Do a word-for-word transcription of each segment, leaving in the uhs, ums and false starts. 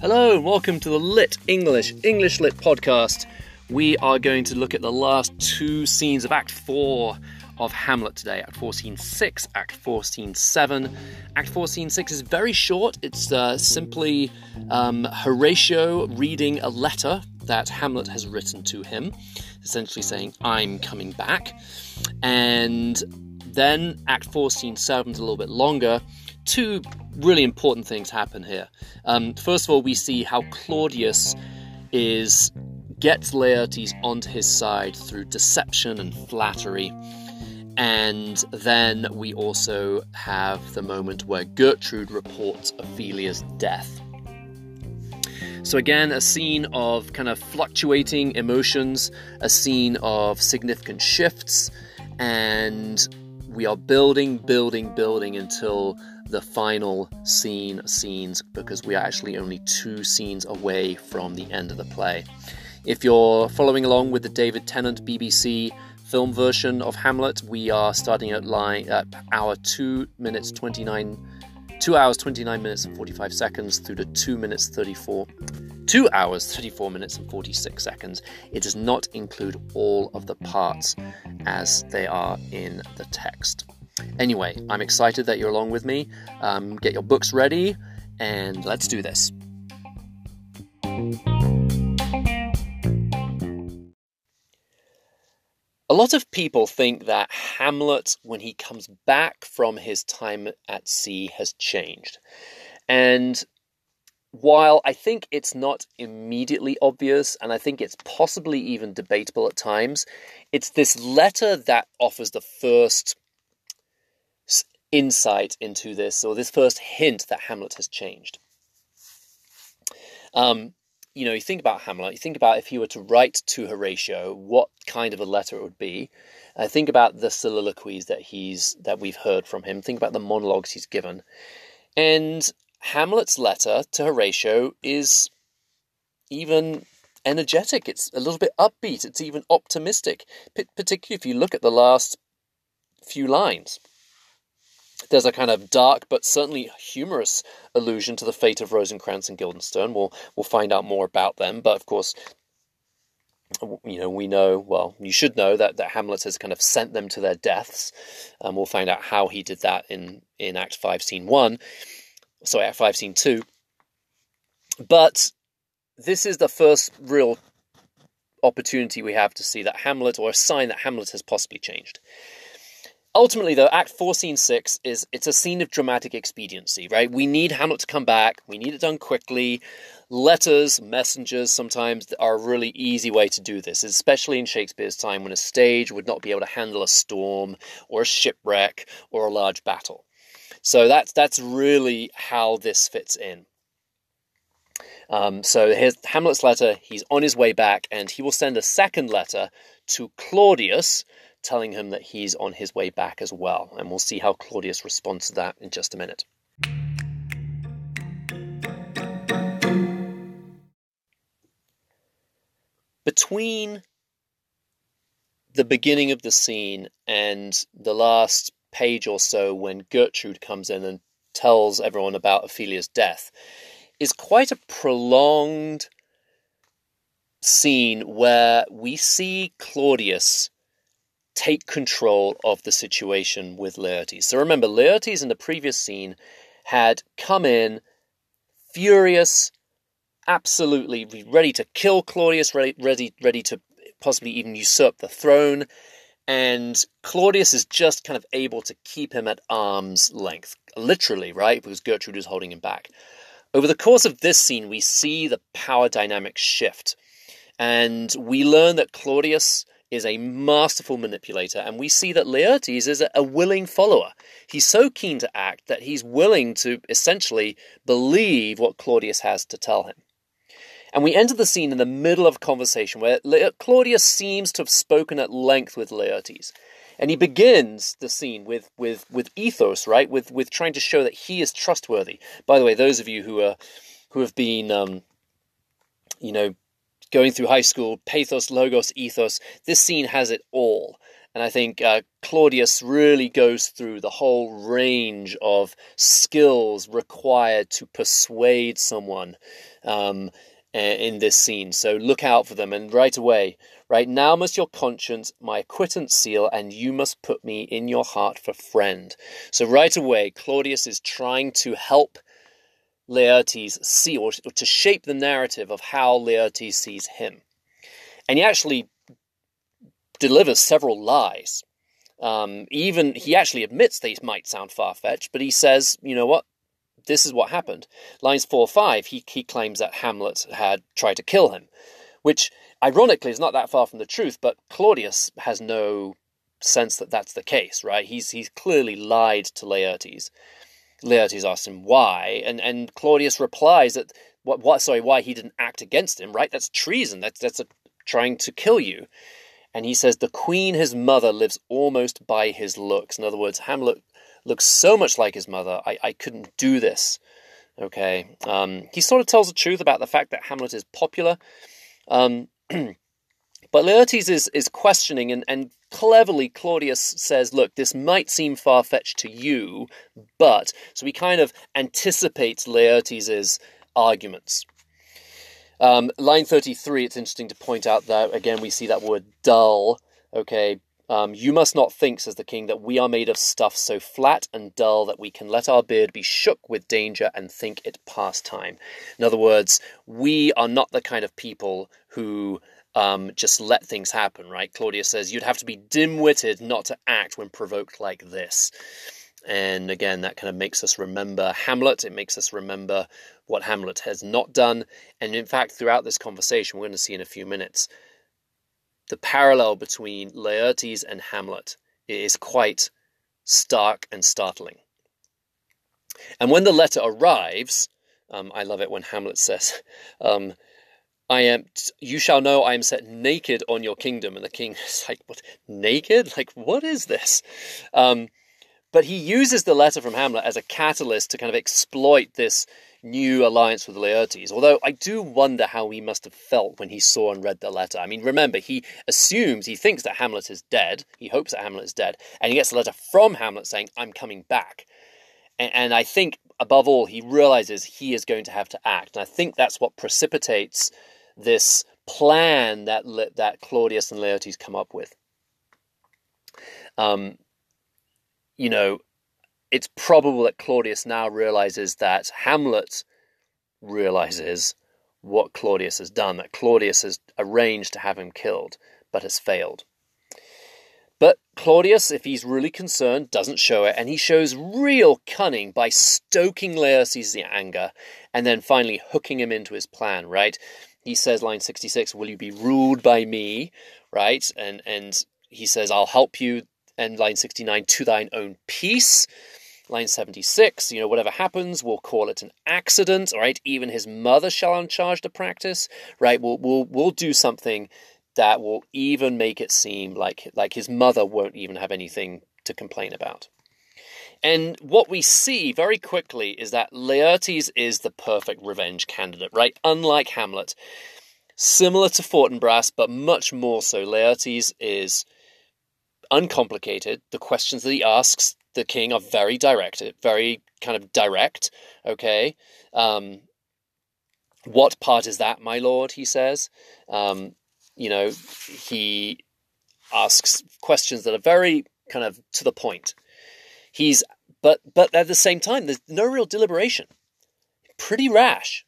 Hello and welcome to the Lit English, English Lit podcast. We are going to look at the last two scenes of Act four of Hamlet today. Act four, Scene six, Act four, Scene seven. Act four, Scene six is very short. It's uh, simply um, Horatio reading a letter that Hamlet has written to him, essentially saying, I'm coming back. And then Act four, Scene seven is a little bit longer. Two really important things happen here. Um, first of all, we see how Claudius is gets Laertes onto his side through deception and flattery. And then we also have the moment where Gertrude reports Ophelia's death. So again, a scene of kind of fluctuating emotions, a scene of significant shifts, and we are building, building, building until the final scene scenes, because we are actually only two scenes away from the end of the play. If you're following along with the David Tennant B B C film version of Hamlet, we are starting at line at hour two minutes twenty-nine, two hours twenty-nine minutes and forty-five seconds through to two minutes thirty-four, two hours thirty-four minutes and forty-six seconds. It does not include all of the parts as they are in the text. Anyway, I'm excited that you're along with me. Um, get your books ready and let's do this. A lot of people think that Hamlet, when he comes back from his time at sea, has changed. And while I think it's not immediately obvious, and I think it's possibly even debatable at times, it's this letter that offers the first insight into this, or this first hint that Hamlet has changed. Um... You know, you think about Hamlet, you think about if he were to write to Horatio, what kind of a letter it would be. Uh, think about the soliloquies that he's that we've heard from him. Think about the monologues he's given. And Hamlet's letter to Horatio is even energetic. It's a little bit upbeat. It's even optimistic, P- particularly if you look at the last few lines. There's a kind of dark but certainly humorous allusion to the fate of Rosencrantz and Guildenstern. We'll we'll find out more about them, but of course, you know, we know, well, you should know that, that Hamlet has kind of sent them to their deaths, and um, we'll find out how he did that in, in Act Five, Scene One. Sorry, Act Five, Scene Two. But this is the first real opportunity we have to see that Hamlet, or a sign that Hamlet has possibly changed. Ultimately, though, Act four, Scene six, is it's a scene of dramatic expediency, right? We need Hamlet to come back. We need it done quickly. Letters, messengers sometimes are a really easy way to do this, especially in Shakespeare's time when a stage would not be able to handle a storm or a shipwreck or a large battle. So that's, that's really how this fits in. Um, so here's Hamlet's letter. He's on his way back, and he will send a second letter to Claudius, telling him that he's on his way back as well. And we'll see how Claudius responds to that in just a minute. Between the beginning of the scene and the last page or so when Gertrude comes in and tells everyone about Ophelia's death is quite a prolonged scene where we see Claudius take control of the situation with Laertes. So remember, Laertes in the previous scene had come in furious, absolutely ready to kill Claudius, ready, ready, ready to possibly even usurp the throne, and Claudius is just kind of able to keep him at arm's length, literally, right? Because Gertrude is holding him back. Over the course of this scene, we see the power dynamic shift, and we learn that Claudius is a masterful manipulator, and we see that Laertes is a willing follower. He's so keen to act that he's willing to essentially believe what Claudius has to tell him. And we enter the scene in the middle of a conversation where Claudius seems to have spoken at length with Laertes. And he begins the scene with with, with ethos, right? With with trying to show that he is trustworthy. By the way, those of you who are who have been, um, you know, going through high school, pathos, logos, ethos, this scene has it all. And I think uh, Claudius really goes through the whole range of skills required to persuade someone um, in this scene. So look out for them. And right away, right now must your conscience my acquittance seal, and you must put me in your heart for friend. So right away, Claudius is trying to help Laertes see, or to shape the narrative of how Laertes sees him. And he actually delivers several lies. Um, even he actually admits they might sound far-fetched, but he says, you know what, this is what happened. Lines four or five, he, he claims that Hamlet had tried to kill him, which ironically is not that far from the truth, but Claudius has no sense that that's the case, right? He's, he's clearly lied to Laertes. Laertes asks him why, and, and Claudius replies that, what, what, sorry, why he didn't act against him, right? That's treason, that's, that's a, trying to kill you. And he says, the queen, his mother, lives almost by his looks. In other words, Hamlet looks so much like his mother, I, I couldn't do this. Okay, um, he sort of tells the truth about the fact that Hamlet is popular. Um, but Laertes is, is questioning, and, and cleverly Claudius says, look, this might seem far-fetched to you, but... So he kind of anticipates Laertes' arguments. Um, line thirty-three, it's interesting to point out that, again, we see that word dull, okay? Um, you must not think, says the king, that we are made of stuff so flat and dull that we can let our beard be shook with danger and think it past time. In other words, we are not the kind of people who um, just let things happen, right? Claudius says, you'd have to be dim-witted not to act when provoked like this. And again, that kind of makes us remember Hamlet. It makes us remember what Hamlet has not done. And in fact, throughout this conversation, we're going to see in a few minutes, the parallel between Laertes and Hamlet is quite stark and startling. And when the letter arrives, um, I love it when Hamlet says, um, I am. You shall know I am set naked on your kingdom. And the king is like, what? Naked? Like, what is this? Um, But he uses the letter from Hamlet as a catalyst to kind of exploit this new alliance with Laertes. Although I do wonder how he must have felt when he saw and read the letter. I mean, remember, he assumes, he thinks that Hamlet is dead. He hopes that Hamlet is dead. And he gets a letter from Hamlet saying, I'm coming back. And, and I think, above all, he realizes he is going to have to act. And I think that's what precipitates this plan that, that Claudius and Laertes come up with. Um... You know, it's probable that Claudius now realizes that Hamlet realizes what Claudius has done, that Claudius has arranged to have him killed, but has failed. But Claudius, if he's really concerned, doesn't show it, and he shows real cunning by stoking Laertes' anger and then finally hooking him into his plan, right? He says, line sixty-six, will you be ruled by me, right? And, and he says, I'll help you. And line sixty-nine, to thine own peace. Line seventy-six, you know, whatever happens, we'll call it an accident, all right? Even his mother shall uncharge the practice, right? We'll, we'll, we'll do something that will even make it seem like, like his mother won't even have anything to complain about. And what we see very quickly is that Laertes is the perfect revenge candidate, right? Unlike Hamlet, similar to Fortinbras, but much more so, Laertes is... uncomplicated. The questions that he asks the king are very direct, very kind of direct. Okay, um, what part is that, my lord? He says. Um, you know, he asks questions that are very kind of to the point. He's, but but at the same time, there's no real deliberation. Pretty rash.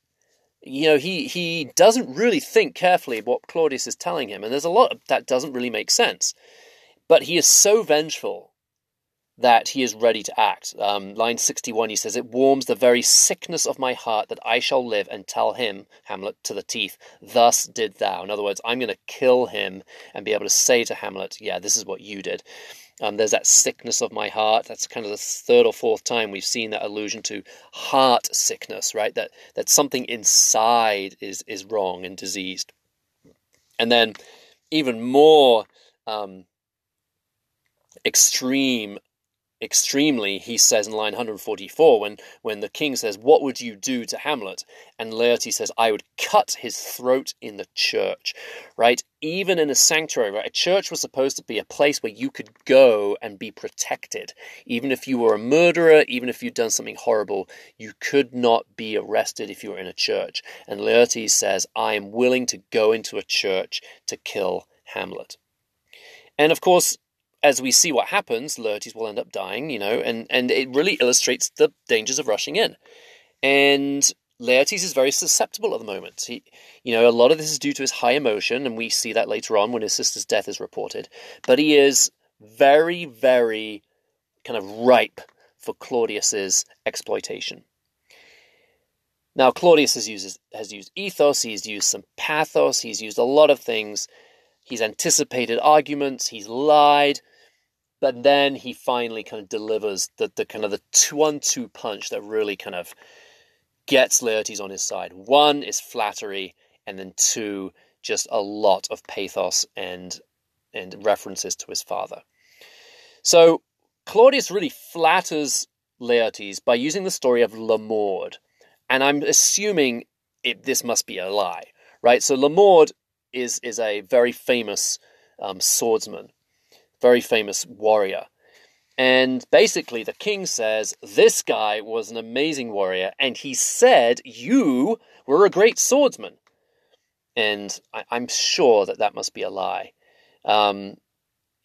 You know, he he doesn't really think carefully what Claudius is telling him, and there's a lot of, that doesn't really make sense. But he is so vengeful that he is ready to act. Um, line sixty-one, he says, it warms the very sickness of my heart that I shall live and tell him, Hamlet, to the teeth, thus did thou. In other words, I'm going to kill him and be able to say to Hamlet, yeah, this is what you did. Um, there's that sickness of my heart. That's kind of the third or fourth time we've seen that allusion to heart sickness, right? That that something inside is, is wrong and diseased. And then even more... Um, extreme extremely, he says in line one hundred forty-four, when, when the king says, "What would you do to Hamlet?" And Laertes says, "I would cut his throat in the church," right? Even in a sanctuary, right? A church was supposed to be a place where you could go and be protected. Even if you were a murderer, even if you'd done something horrible, you could not be arrested if you were in a church. And Laertes says, "I am willing to go into a church to kill Hamlet." And of course, as we see what happens, Laertes will end up dying, you know, and, and it really illustrates the dangers of rushing in. And Laertes is very susceptible at the moment. He, you know, a lot of this is due to his high emotion, and we see that later on when his sister's death is reported. But he is very, very kind of ripe for Claudius's exploitation. Now, Claudius has used, has used ethos, he's used some pathos, he's used a lot of things. He's anticipated arguments, he's lied. But then he finally kind of delivers the, the kind of the two-on-two punch that really kind of gets Laertes on his side. One is flattery, and then two, just a lot of pathos and and references to his father. So Claudius really flatters Laertes by using the story of Lamord, and I'm assuming it, this must be a lie, right? So Lamord is is a very famous um, swordsman, very famous warrior. And basically the king says, "This guy was an amazing warrior, and he said you were a great swordsman." And I, I'm sure that that must be a lie. Um,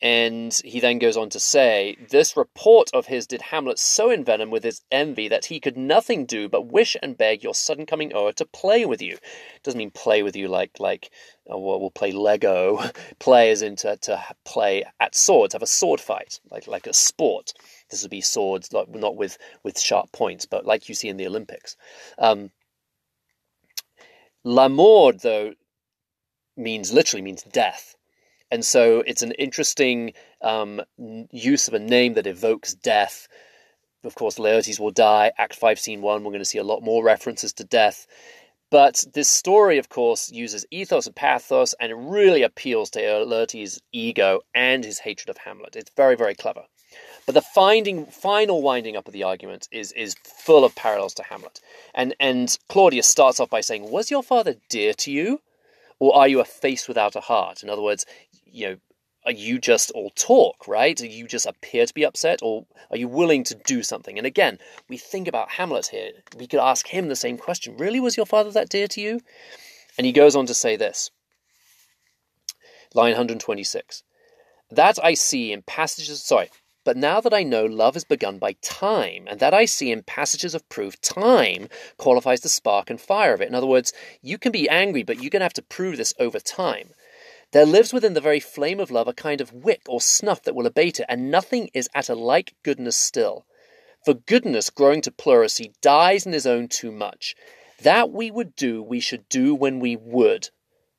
and he then goes on to say, "This report of his did Hamlet so envenom with his envy that he could nothing do but wish and beg your sudden coming o'er to play with you." Doesn't mean play with you like, like oh, well, we'll play Lego. Play as in to, to play at swords, have a sword fight, like like a sport. This would be swords, like, not with, with sharp points, but like you see in the Olympics. Um, Lamord, though, means literally means death. And so it's an interesting um, use of a name that evokes death. Of course, Laertes will die. Act five, Scene one, we're going to see a lot more references to death. But this story, of course, uses ethos and pathos, and it really appeals to Laertes' ego and his hatred of Hamlet. It's very, very clever. But the finding, final winding up of the argument is is full of parallels to Hamlet. And, and Claudius starts off by saying, "Was your father dear to you? Or are you a face without a heart?" In other words, you know, are you just all talk, right? Do you just appear to be upset, or are you willing to do something? And again, we think about Hamlet here. We could ask him the same question. Really, was your father that dear to you? And he goes on to say this. Line one hundred twenty-six. "That I see in passages..." Sorry. "But now that I know love is begun by time, and that I see in passages of proof, time qualifies the spark and fire of it." In other words, you can be angry, but you're going to have to prove this over time. "There lives within the very flame of love a kind of wick or snuff that will abate it, and nothing is at a like goodness still. For goodness, growing to pleurisy, dies in his own too much. That we would do, we should do when we would.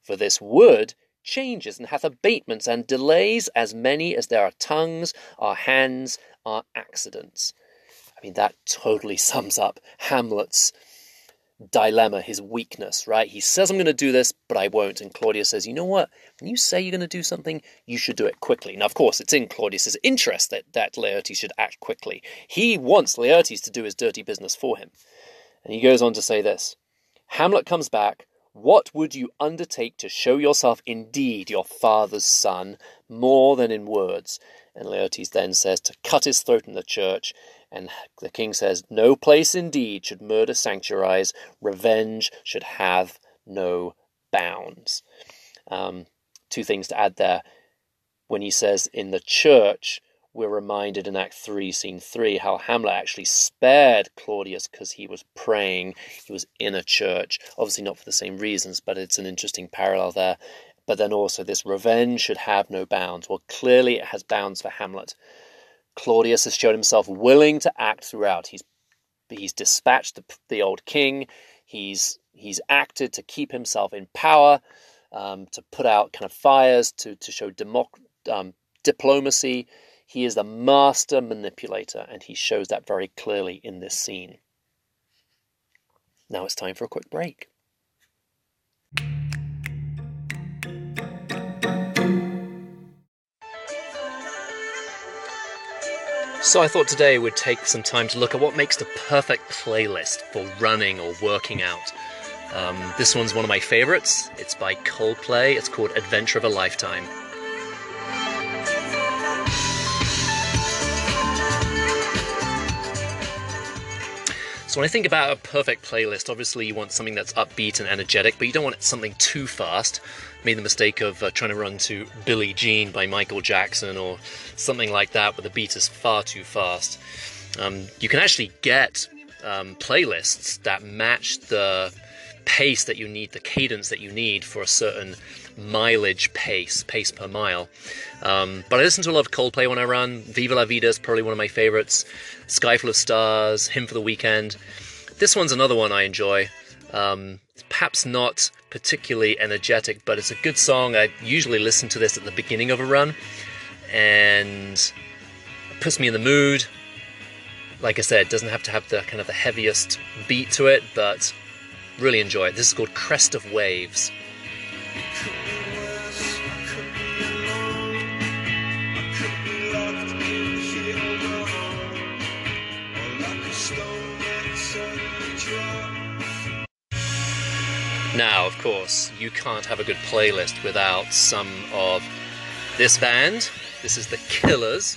For this would changes and hath abatements and delays as many as there are tongues, our hands, our accidents." I mean, that totally sums up Hamlet's dilemma, his weakness, right? He says, "I'm going to do this, but I won't." And Claudius says, "You know what? When you say you're going to do something, you should do it quickly." Now, of course, it's in Claudius's interest that, that Laertes should act quickly. He wants Laertes to do his dirty business for him. And he goes on to say this. Hamlet comes back. "What would you undertake to show yourself indeed your father's son, more than in words?" And Laertes then says, "To cut his throat in the church." And the king says, "No place indeed should murder sanctuarize. Revenge should have no bounds." Um, two things to add there. When he says in the church, we're reminded in Act three, Scene three, how Hamlet actually spared Claudius because he was praying. He was in a church, obviously not for the same reasons, but it's an interesting parallel there. But then also this revenge should have no bounds. Well, clearly it has bounds for Hamlet. Claudius has shown himself willing to act throughout. He's he's dispatched the, the old king. He's he's acted to keep himself in power, um, to put out kind of fires, to, to show democ um, diplomacy. He is the master manipulator, and he shows that very clearly in this scene. Now it's time for a quick break. So I thought today we'd take some time to look at what makes the perfect playlist for running or working out. Um, this one's one of my favorites. It's by Coldplay. It's called Adventure of a Lifetime. So when I think about a perfect playlist, obviously you want something that's upbeat and energetic, but you don't want something too fast. I made the mistake of uh, trying to run to Billie Jean by Michael Jackson or something like that, where the beat is far too fast. Um, you can actually get um, playlists that match the pace that you need, the cadence that you need for a certain mileage pace, pace per mile. Um, but I listen to a lot of Coldplay when I run. Viva La Vida is probably one of my favorites. Sky Full of Stars, Hymn for the Weekend. This one's another one I enjoy. Um, it's perhaps not particularly energetic, but it's a good song. I usually listen to this at the beginning of a run, and it puts me in the mood. Like I said, it doesn't have to have the kind of the heaviest beat to it, but really enjoy it. This is called Crest of Waves. Now, of course, you can't have a good playlist without some of this band. This is The Killers.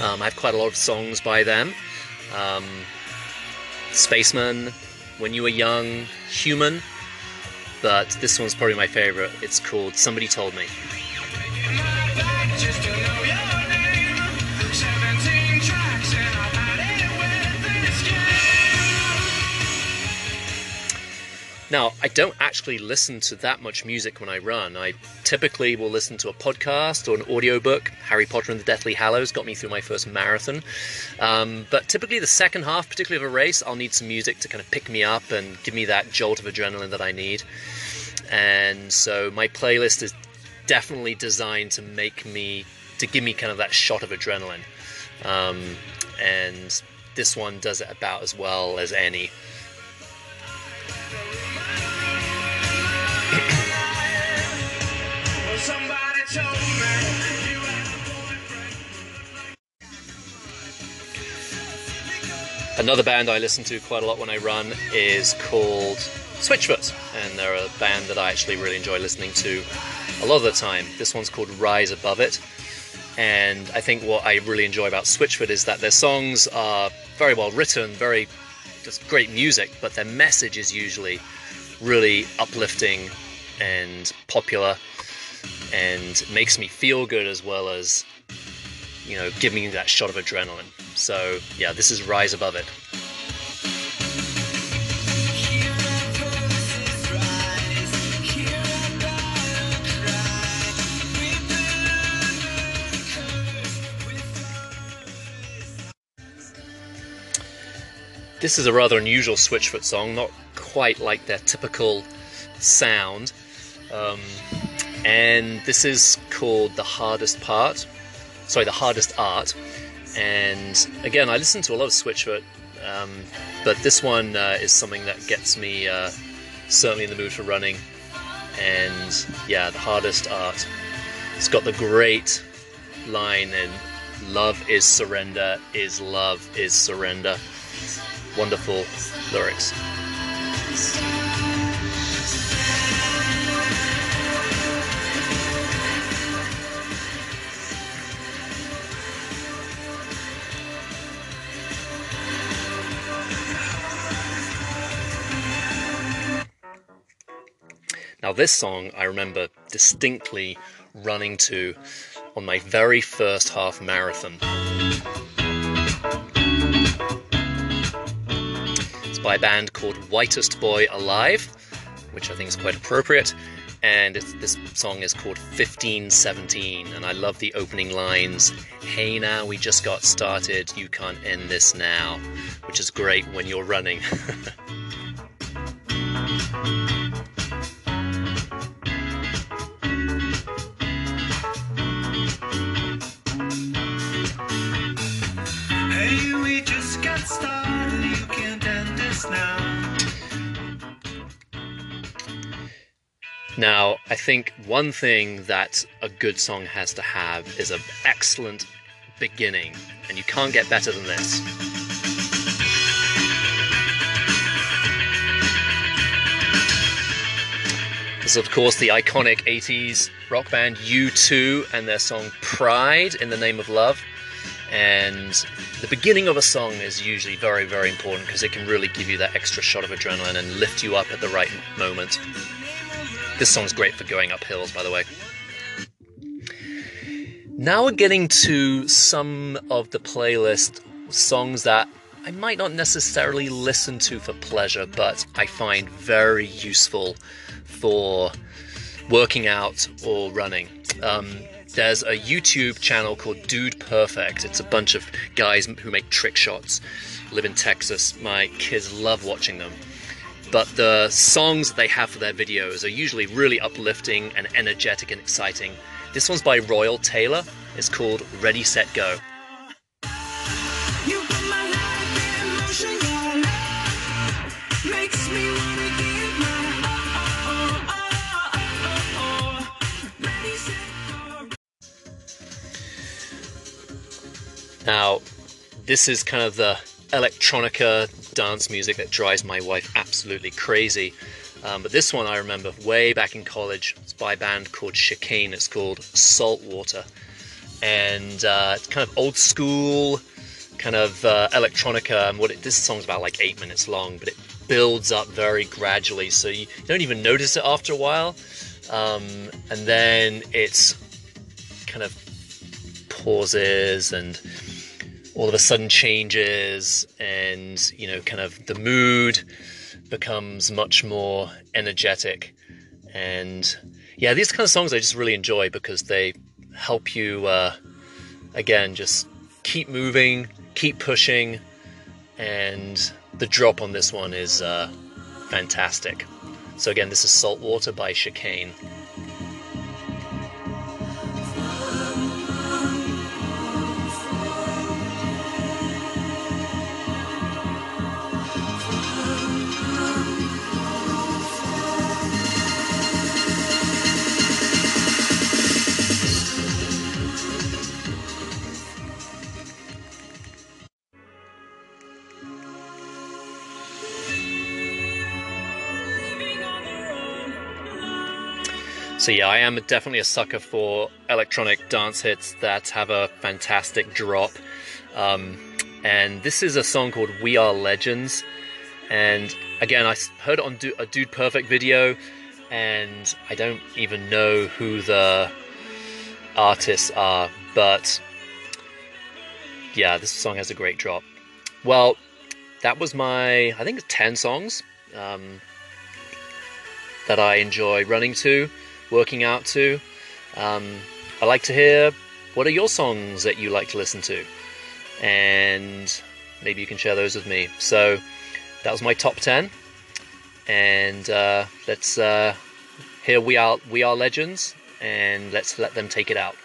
Um, I have quite a lot of songs by them. Um, Spaceman, When You Were Young, Human. But this one's probably my favorite. It's called Somebody Told Me. Now, I don't actually listen to that much music when I run. I typically will listen to a podcast or an audiobook. Harry Potter and the Deathly Hallows got me through my first marathon. Um, but typically the second half, particularly of a race, I'll need some music to kind of pick me up and give me that jolt of adrenaline that I need. And so my playlist is definitely designed to make me, to give me kind of that shot of adrenaline. Um, and this one does it about as well as any. Another band I listen to quite a lot when I run is called Switchfoot, and they're a band that I actually really enjoy listening to a lot of the time. This one's called Rise Above It, and I think what I really enjoy about Switchfoot is that their songs are very well written, very just great music, but their message is usually really uplifting and popular, and makes me feel good as well as, you know, giving me that shot of adrenaline. So yeah, this is Rise Above It. This is a rather unusual Switchfoot song, not quite like their typical sound. Um, and this is called The Hardest Part. Sorry, The Hardest Art. And again, I listen to a lot of Switchfoot, um, but this one uh, is something that gets me uh, certainly in the mood for running. And yeah, The Hardest Art. It's got the great line in "Love is surrender, is love is surrender." Wonderful lyrics. Now, this song I remember distinctly running to on my very first half marathon. It's by a band called Whitest Boy Alive, which I think is quite appropriate, and it's, this song is called fifteen seventeen, and I love the opening lines, "Hey now, we just got started, you can't end this now," which is great when you're running. Now, I think one thing that a good song has to have is an excellent beginning, and you can't get better than this. This is, of course, the iconic eighties rock band U two and their song Pride, In the Name of Love. And the beginning of a song is usually very, very important because it can really give you that extra shot of adrenaline and lift you up at the right moment. This song's great for going up hills, by the way. Now we're getting to some of the playlist songs that I might not necessarily listen to for pleasure, but I find very useful for working out or running. Um, there's a YouTube channel called Dude Perfect. It's a bunch of guys who make trick shots, live in Texas. My kids love watching them. But the songs they have for their videos are usually really uplifting and energetic and exciting. This one's by Royal Taylor. It's called Ready, Set, Go. Now, this is kind of the electronica dance music that drives my wife absolutely crazy. Um, but this one I remember way back in college. It's by a band called Chicane. It's called Saltwater. And uh, it's kind of old school, kind of uh, electronica. And what it, this song's about like eight minutes long, but it builds up very gradually. So you don't even notice it after a while. Um, and then it's kind of pauses and all of a sudden changes, and you know, kind of the mood becomes much more energetic. And yeah, these kind of songs I just really enjoy because they help you uh, again just keep moving, keep pushing, and the drop on this one is uh, fantastic. So again, this is Saltwater by Chicane. So yeah, I am definitely a sucker for electronic dance hits that have a fantastic drop. Um, and this is a song called We Are Legends. And again, I heard it on du a Dude Perfect video, and I don't even know who the artists are, but yeah, this song has a great drop. Well, that was my, I think, ten songs um, that I enjoy running to, working out to. um, I like to hear, what are your songs that you like to listen to? And maybe you can share those with me. So that was my top ten, and uh, let's uh, hear We Are, We Are Legends, and let's let them take it out.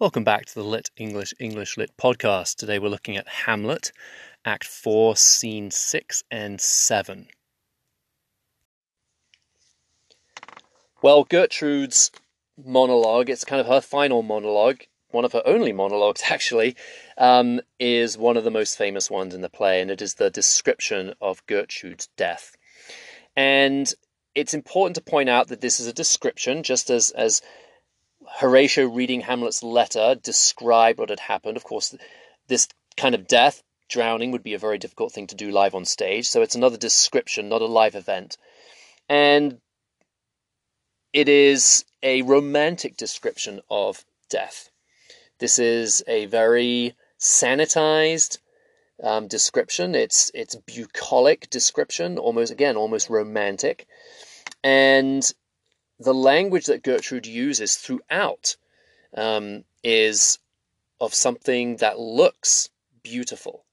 Welcome back to the Lit English, English Lit podcast. Today we're looking at Hamlet, Act four, Scene six and seven. Well, Gertrude's monologue, it's kind of her final monologue, one of her only monologues actually, um, is one of the most famous ones in the play, and it is the description of Gertrude's death. And it's important to point out that this is a description, just as... as Horatio reading Hamlet's letter described what had happened. Of course, this kind of death, drowning, would be a very difficult thing to do live on stage. So it's another description, not a live event. And it is a romantic description of death. This is a very sanitized um, description. It's, it's bucolic description, almost, again, almost romantic. And the language that Gertrude uses throughout um, is of something that looks beautiful.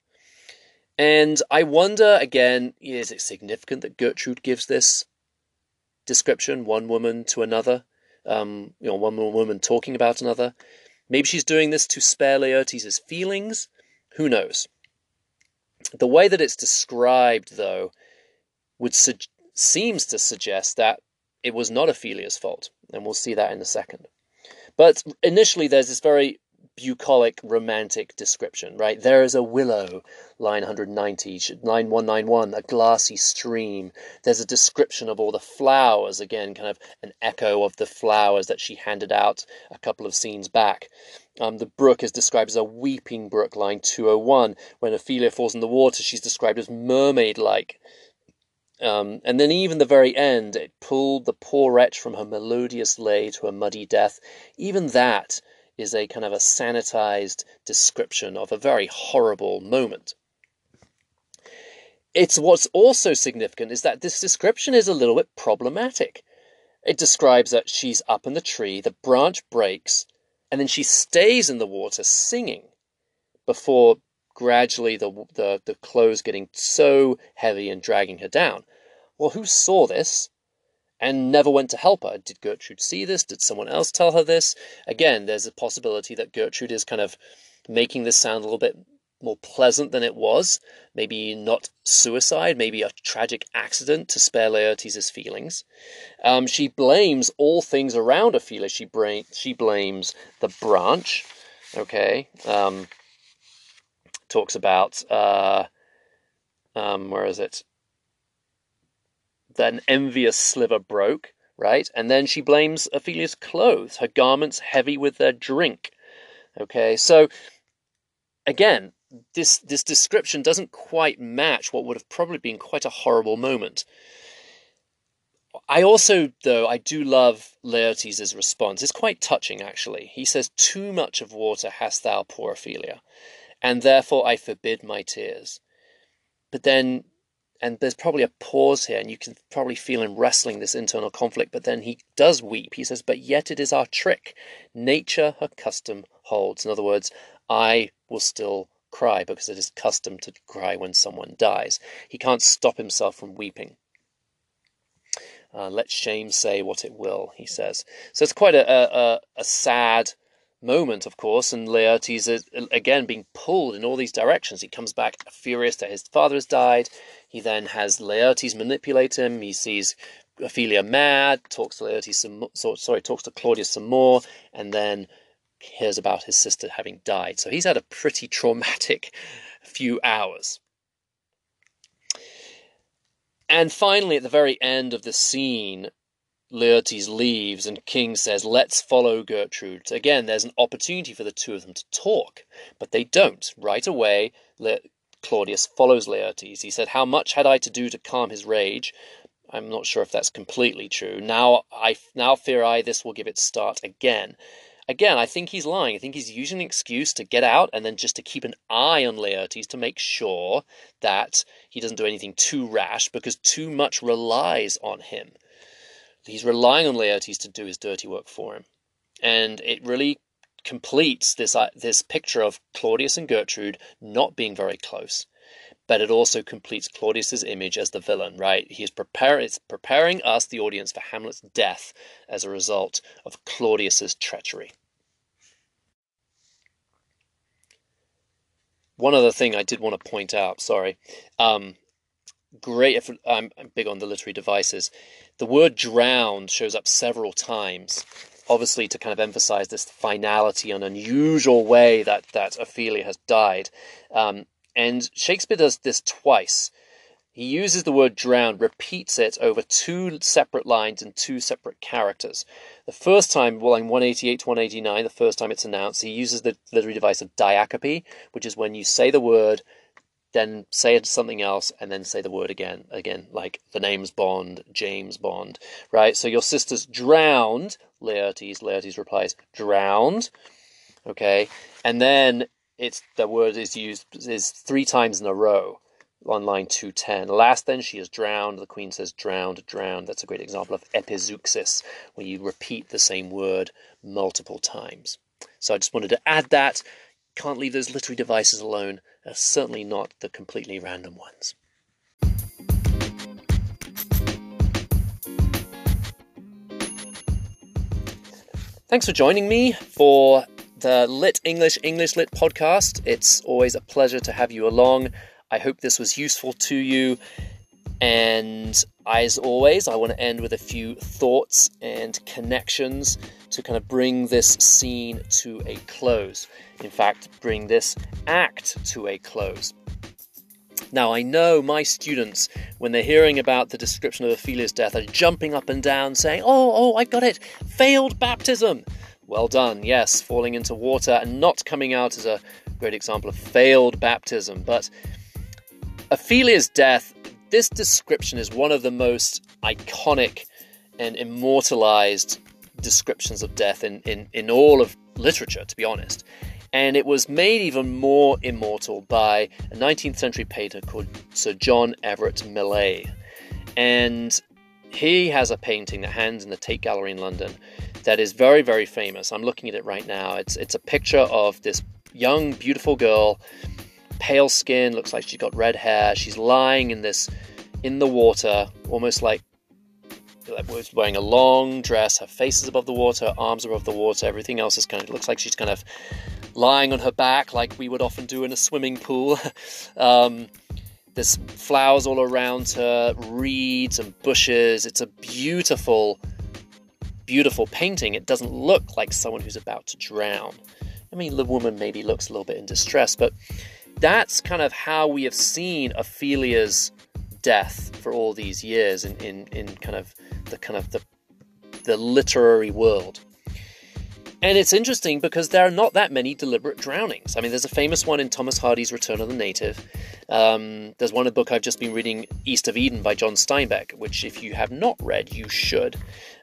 And I wonder, again, is it significant that Gertrude gives this description, one woman to another, um, you know, one woman talking about another? Maybe she's doing this to spare Laertes' feelings. Who knows? The way that it's described, though, would su- seems to suggest that it was not Ophelia's fault, and we'll see that in a second. But initially, there's this very bucolic, romantic description, right? There is a willow, line one hundred ninety, line one ninety-one, a glassy stream. There's a description of all the flowers, again, kind of an echo of the flowers that she handed out a couple of scenes back. Um, the brook is described as a weeping brook, line two oh one. When Ophelia falls in the water, she's described as mermaid-like. Um, and then even the very end, it pulled the poor wretch from her melodious lay to a muddy death. Even that is a kind of a sanitized description of a very horrible moment. It's what's also significant is that this description is a little bit problematic. It describes that she's up in the tree, the branch breaks, and then she stays in the water singing before gradually the, the, the clothes getting so heavy and dragging her down. Well, who saw this and never went to help her? Did Gertrude see this? Did someone else tell her this? Again, there's a possibility that Gertrude is kind of making this sound a little bit more pleasant than it was. Maybe not suicide, maybe a tragic accident to spare Laertes' feelings. Um, she blames all things around Ophelia. She, bra- she blames the branch, okay? Um, talks about, uh, um, where is it? That an envious sliver broke, right? And then she blames Ophelia's clothes, her garments heavy with their drink. Okay, so again, this this description doesn't quite match what would have probably been quite a horrible moment. I also, though, I do love Laertes' response. It's quite touching, actually. He says, "Too much of water hast thou, poor Ophelia, and therefore I forbid my tears." But then, and there's probably a pause here, and you can probably feel him wrestling this internal conflict, but then he does weep. He says, "But yet it is our trick. Nature her custom holds." In other words, I will still cry because it is custom to cry when someone dies. He can't stop himself from weeping. Uh, let shame say what it will, he says. So it's quite a, a, a sad moment, of course, and Laertes is again being pulled in all these directions. He comes back furious that his father has died. He then has Laertes manipulate him. He sees Ophelia mad, talks to Laertes some, sorry, talks to Claudius some more, and then hears about his sister having died. So he's had a pretty traumatic few hours. And finally, at the very end of the scene, Laertes leaves and King says, "Let's follow Gertrude." Again, there's an opportunity for the two of them to talk, but they don't. Right away, La- Claudius follows Laertes. He said, "How much had I to do to calm his rage?" I'm not sure if that's completely true. Now I now fear I this will give it start again. Again, I think he's lying. I think he's using an excuse to get out and then just to keep an eye on Laertes to make sure that he doesn't do anything too rash, because too much relies on him. He's relying on Laertes to do his dirty work for him. And it really completes this uh, this picture of Claudius and Gertrude not being very close. But it also completes Claudius's image as the villain, right? He is prepare- it's preparing us, the audience, for Hamlet's death as a result of Claudius's treachery. One other thing I did want to point out, sorry. Um, great, if I'm big on the literary devices. The word drowned shows up several times, obviously to kind of emphasize this finality and unusual way that, that Ophelia has died. Um, and Shakespeare does this twice. He uses the word drowned, repeats it over two separate lines and two separate characters. The first time, well, in one eighty-eight to one eighty-nine, the first time it's announced, he uses the literary device of diacopy, which is when you say the word, then say it something else, and then say the word again, again, like the name's Bond, James Bond, right? So your sister's drowned, Laertes, Laertes replies, drowned, okay? And then it's the word is used is three times in a row on line two ten. Last then, she is drowned, the queen says drowned, drowned. That's a great example of epizeuxis, where you repeat the same word multiple times. So I just wanted to add that. Can't leave those literary devices alone, uh, certainly not the completely random ones. Thanks for joining me for the Lit English, English Lit podcast. It's always a pleasure to have you along. I hope this was useful to you. And as always, I want to end with a few thoughts and connections to kind of bring this scene to a close. In fact, bring this act to a close. Now, I know my students, when they're hearing about the description of Ophelia's death, are jumping up and down saying, oh, oh, I got it, failed baptism. Well done, yes, falling into water and not coming out is a great example of failed baptism. But Ophelia's death, this description is one of the most iconic and immortalized descriptions of death in, in, in all of literature, to be honest. And it was made even more immortal by a nineteenth century painter called Sir John Everett Millais. And he has a painting that hangs in the Tate Gallery in London that is very, very famous. I'm looking at it right now. It's, it's a picture of this young, beautiful girl, pale skin, looks like she's got red hair. She's lying in this, in the water, almost like, like wearing a long dress. Her face is above the water, her arms are above the water. Everything else is kind of, looks like she's kind of lying on her back like we would often do in a swimming pool. um, there's flowers all around her, reeds and bushes. It's a beautiful, beautiful painting. It doesn't look like someone who's about to drown. I mean, the woman maybe looks a little bit in distress, but that's kind of how we have seen Ophelia's death for all these years in, in, in kind of the kind of the, the literary world. And it's interesting because there are not that many deliberate drownings. I mean, there's a famous one in Thomas Hardy's Return of the Native. Um, there's one, a book I've just been reading, East of Eden by John Steinbeck, which if you have not read, you should.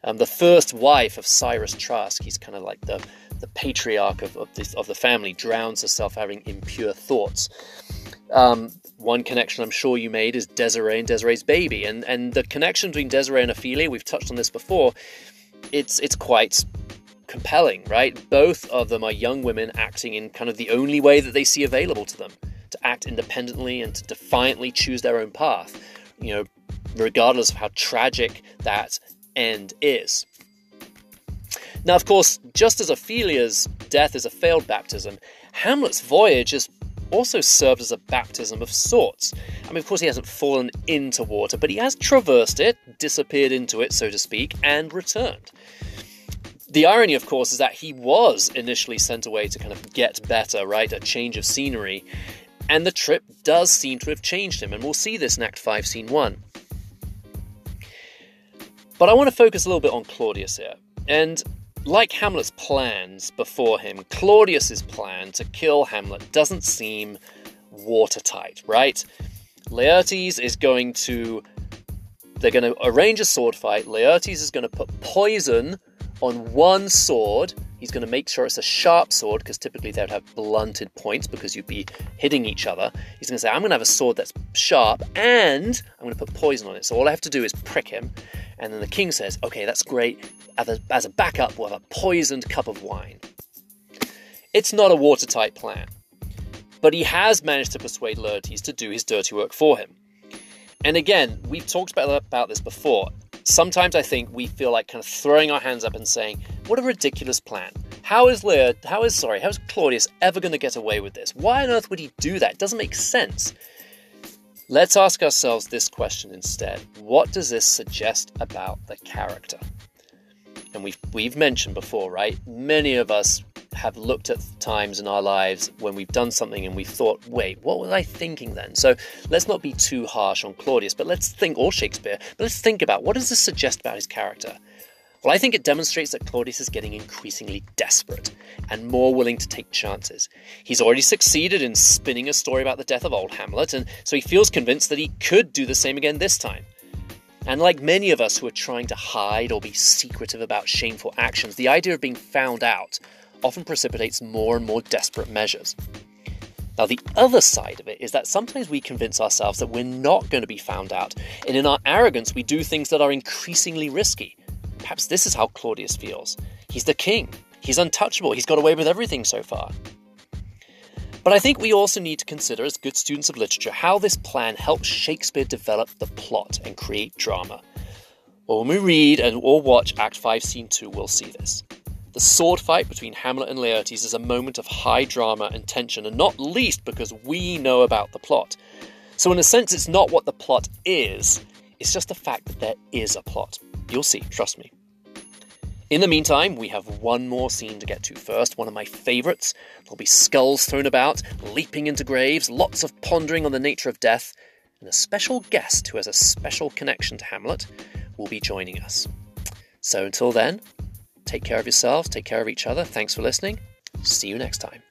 Um, the first wife of Cyrus Trask, he's kind of like the, the patriarch of, of, this, of the family, drowns herself having impure thoughts. Um, one connection I'm sure you made is Desiree and Desiree's Baby. And, and the connection between Desiree and Ophelia, we've touched on this before, it's, it's quite compelling, right? Both of them are young women acting in kind of the only way that they see available to them, to act independently and to defiantly choose their own path, you know, regardless of how tragic that end is. Now, of course, just as Ophelia's death is a failed baptism, Hamlet's voyage has also served as a baptism of sorts. I mean, of course, he hasn't fallen into water, but he has traversed it, disappeared into it, so to speak, and returned. The irony, of course, is that he was initially sent away to kind of get better, right? A change of scenery. And the trip does seem to have changed him. And we'll see this in Act five, Scene one. But I want to focus a little bit on Claudius here. And like Hamlet's plans before him, Claudius's plan to kill Hamlet doesn't seem watertight, right? Laertes is going to... They're going to arrange a sword fight. Laertes is going to put poison on one sword. He's going to make sure it's a sharp sword, because typically they would have blunted points because you'd be hitting each other. He's going to say, I'm going to have a sword that's sharp and I'm going to put poison on it. So all I have to do is prick him. And then the king says, okay, that's great. As a, as a backup, we'll have a poisoned cup of wine. It's not a watertight plan, but he has managed to persuade Laertes to do his dirty work for him. And again, we've talked about, about this before. Sometimes I think we feel like kind of throwing our hands up and saying, what a ridiculous plan. How is Laer, how is, sorry, how is Claudius ever going to get away with this? Why on earth would he do that? It doesn't make sense. Let's ask ourselves this question instead. What does this suggest about the character? And we've, we've mentioned before, right? Many of us have looked at times in our lives when we've done something and we've thought, wait, what was I thinking then? So let's not be too harsh on Claudius, but let's think, or Shakespeare, but let's think about, what does this suggest about his character? Well, I think it demonstrates that Claudius is getting increasingly desperate and more willing to take chances. He's already succeeded in spinning a story about the death of old Hamlet, and so he feels convinced that he could do the same again this time. And like many of us who are trying to hide or be secretive about shameful actions, the idea of being found out often precipitates more and more desperate measures. Now, the other side of it is that sometimes we convince ourselves that we're not going to be found out, and in our arrogance, we do things that are increasingly risky. Perhaps this is how Claudius feels. He's the king. He's untouchable. He's got away with everything so far. But I think we also need to consider, as good students of literature, how this plan helps Shakespeare develop the plot and create drama. Well, when we read and or watch Act five, Scene two, we'll see this. The sword fight between Hamlet and Laertes is a moment of high drama and tension, and not least because we know about the plot. So in a sense, it's not what the plot is, it's just the fact that there is a plot. You'll see, trust me. In the meantime, we have one more scene to get to first, one of my favourites. There'll be skulls thrown about, leaping into graves, lots of pondering on the nature of death, and a special guest who has a special connection to Hamlet will be joining us. So until then, take care of yourselves, take care of each other, thanks for listening, see you next time.